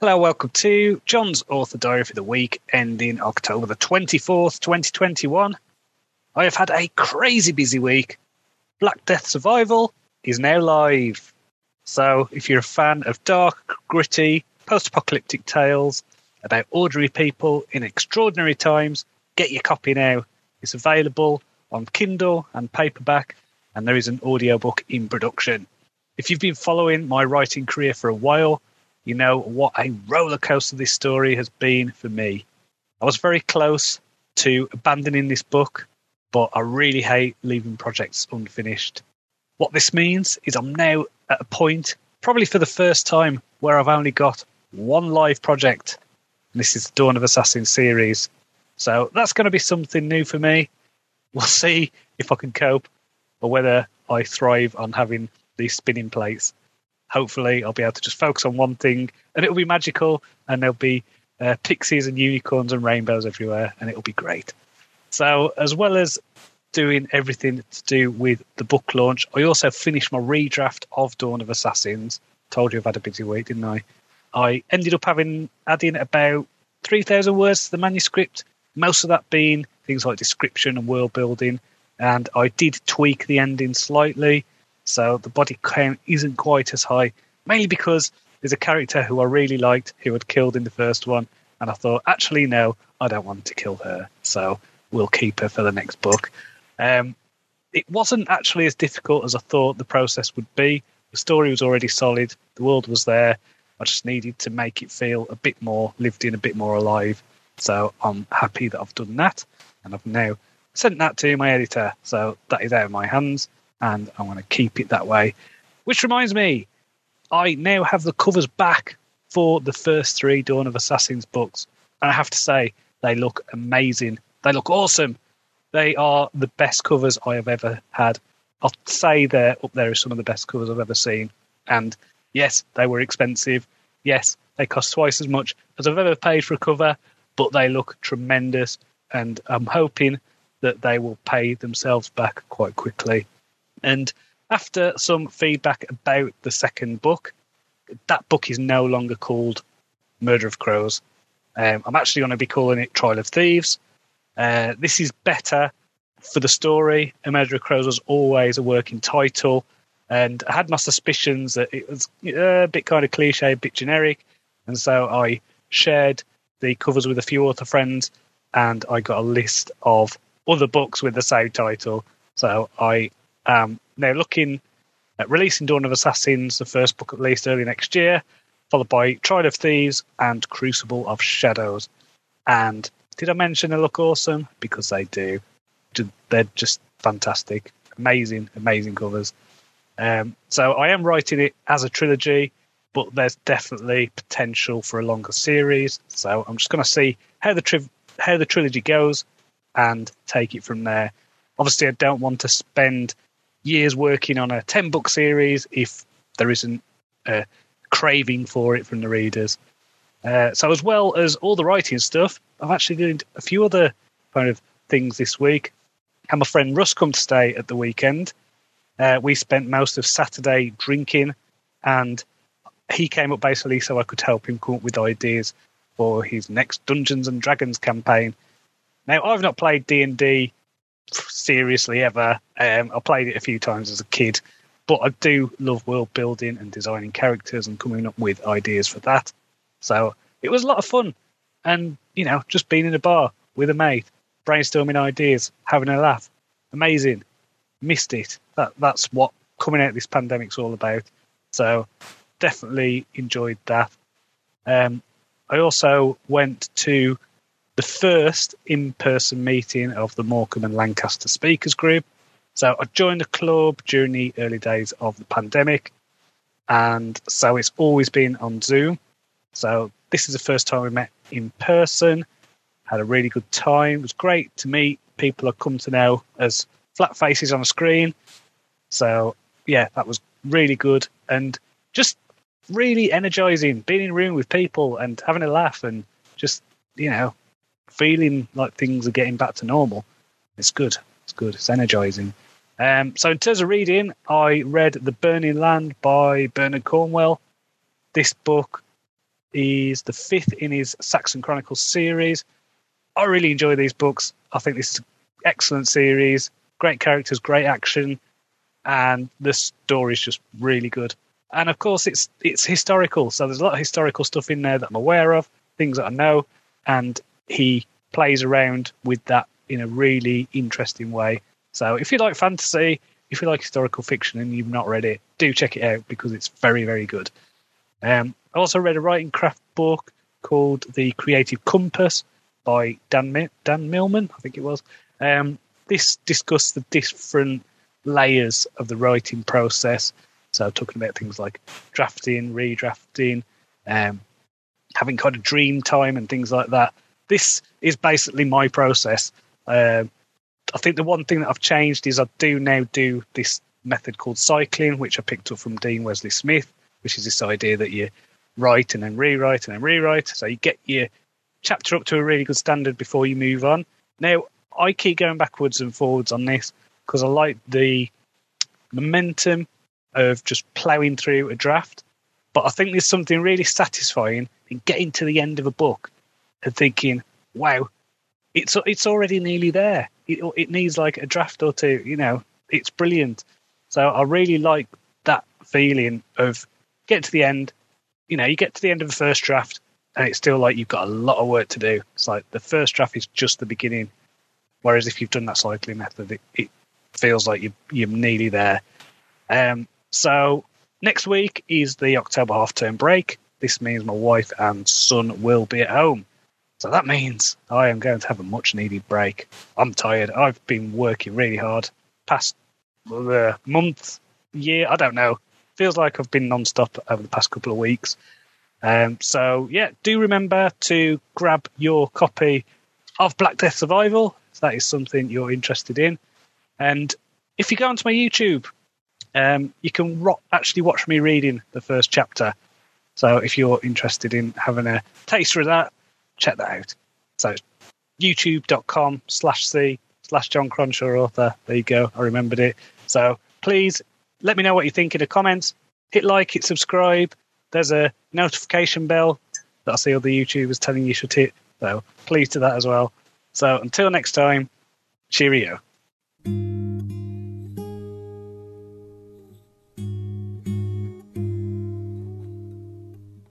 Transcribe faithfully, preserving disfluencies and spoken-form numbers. Hello, welcome to John's Author Diary for the week ending October the twenty-fourth, twenty twenty-one. I have had a crazy busy week. Black Death Survival is now live. So if you're a fan of dark, gritty, post-apocalyptic tales about ordinary people in extraordinary times, get your copy now. It's available on Kindle and paperback, and there is an audiobook in production. If you've been following my writing career for a while, you know what a rollercoaster this story has been for me. I was very close to abandoning this book, but I really hate leaving projects unfinished. What this means is I'm now at a point, probably for the first time, where I've only got one live project. And this is the Dawn of Assassins series. So that's going to be something new for me. We'll see if I can cope or whether I thrive on having these spinning plates. Hopefully, I'll be able to just focus on one thing and it'll be magical and there'll be uh, pixies and unicorns and rainbows everywhere and it'll be great. So as well as doing everything to do with the book launch, I also finished my redraft of Dawn of Assassins. Told you I've had a busy week, didn't I? I ended up having adding about three thousand words to the manuscript, most of that being things like description and world building. And I did tweak the ending slightly. So the body count isn't quite as high, mainly because there's a character who I really liked who had killed in the first one. And I thought, actually, no, I don't want to kill her. So we'll keep her for the next book. Um, it wasn't actually as difficult as I thought the process would be. The story was already solid. The world was there. I just needed to make it feel a bit more lived in, a bit more alive. So I'm happy that I've done that. And I've now sent that to my editor. So that is out of my hands. And I want to keep it that way. Which reminds me, I now have the covers back for the first three Dawn of Assassins books. And I have to say, they look amazing. They look awesome. They are the best covers I have ever had. I'll say they're up there as some of the best covers I've ever seen. And yes, they were expensive. Yes, they cost twice as much as I've ever paid for a cover. But they look tremendous. And I'm hoping that they will pay themselves back quite quickly. And after some feedback about the second book, that book is no longer called Murder of Crows. Um, I'm actually going to be calling it Trial of Thieves. Uh, this is better for the story. A Murder of Crows was always a working title. And I had my suspicions that it was a bit kind of cliche, a bit generic. And so I shared the covers with a few author friends and I got a list of other books with the same title. So I... Um, now looking at releasing Dawn of Assassins, the first book at least, early next year, followed by Trial of Thieves and Crucible of Shadows. And did I mention they look awesome? Because they do. They're just fantastic. Amazing, amazing covers. Um, so I am writing it as a trilogy, but there's definitely potential for a longer series. So I'm just going to see how the, tri- how the trilogy goes and take it from there. Obviously, I don't want to spend years working on a ten book series if there isn't a craving for it from the readers. Uh, so as well as all the writing stuff, I've actually done a few other kind of things this week. And my friend Russ come to stay at the weekend. Uh, we spent most of Saturday drinking and he came up basically so I could help him come up with ideas for his next Dungeons and Dragons campaign. Now, I've not played D and D seriously ever. um I played it a few times as a kid, but I do love world building and designing characters and coming up with ideas for that. So it was a lot of fun, and you know, just being in a bar with a mate, brainstorming ideas, having a laugh. Amazing. Missed it. That that's what coming out of this pandemic's all about. So definitely enjoyed that. um I also went to the first in-person meeting of the Morecambe and Lancaster Speakers Group. So I joined the club during the early days of the pandemic. And so it's always been on Zoom. So this is the first time we met in person. Had a really good time. It was great to meet people I've come to know as flat faces on a screen. So yeah, that was really good. And just really energising, being in a room with people and having a laugh and just, you know, feeling like things are getting back to normal. It's good. It's good. It's energising. Um, so in terms of reading, I read The Burning Land by Bernard Cornwell. This book is the fifth in his Saxon Chronicles series. I really enjoy these books. I think this is an excellent series. Great characters, great action, and the story is just really good. And of course, it's it's historical, so there's a lot of historical stuff in there that I'm aware of, things that I know, and he plays around with that in a really interesting way. So if you like fantasy, if you like historical fiction and you've not read it, do check it out because it's very, very good. Um, I also read a writing craft book called The Creative Compass by Dan Mi- Dan Millman, I think it was. Um, this discussed the different layers of the writing process. So talking about things like drafting, redrafting, um, having kind of dream time and things like that. This is basically my process. Um, I think the one thing that I've changed is I do now do this method called cycling, which I picked up from Dean Wesley Smith, which is this idea that you write and then rewrite and then rewrite. So you get your chapter up to a really good standard before you move on. Now, I keep going backwards and forwards on this because I like the momentum of just ploughing through a draft. But I think there's something really satisfying in getting to the end of a book and thinking, wow, it's it's already nearly there. It, it needs like a draft or two, you know, it's brilliant. So I really like that feeling of get to the end, you know, you get to the end of the first draft and it's still like you've got a lot of work to do. It's like the first draft is just the beginning. Whereas if you've done that cycling method, it, it feels like you, you're nearly there. Um, so next week is the October half-term break. This means my wife and son will be at home. So that means I am going to have a much-needed break. I'm tired. I've been working really hard past uh, month, year, I don't know. Feels like I've been non-stop over the past couple of weeks. Um, so, yeah, do remember to grab your copy of Black Death Survival, if that is something you're interested in. And if you go onto my YouTube, um, you can ro- actually watch me reading the first chapter. So if you're interested in having a taster of that, check that out. So youtube.com slash C slash John Cronshaw author. There you go. I remembered it. So please let me know what you think in the comments. Hit like, hit subscribe. There's a notification bell that I see all the YouTubers telling you should hit. So please do that as well. So until next time, cheerio.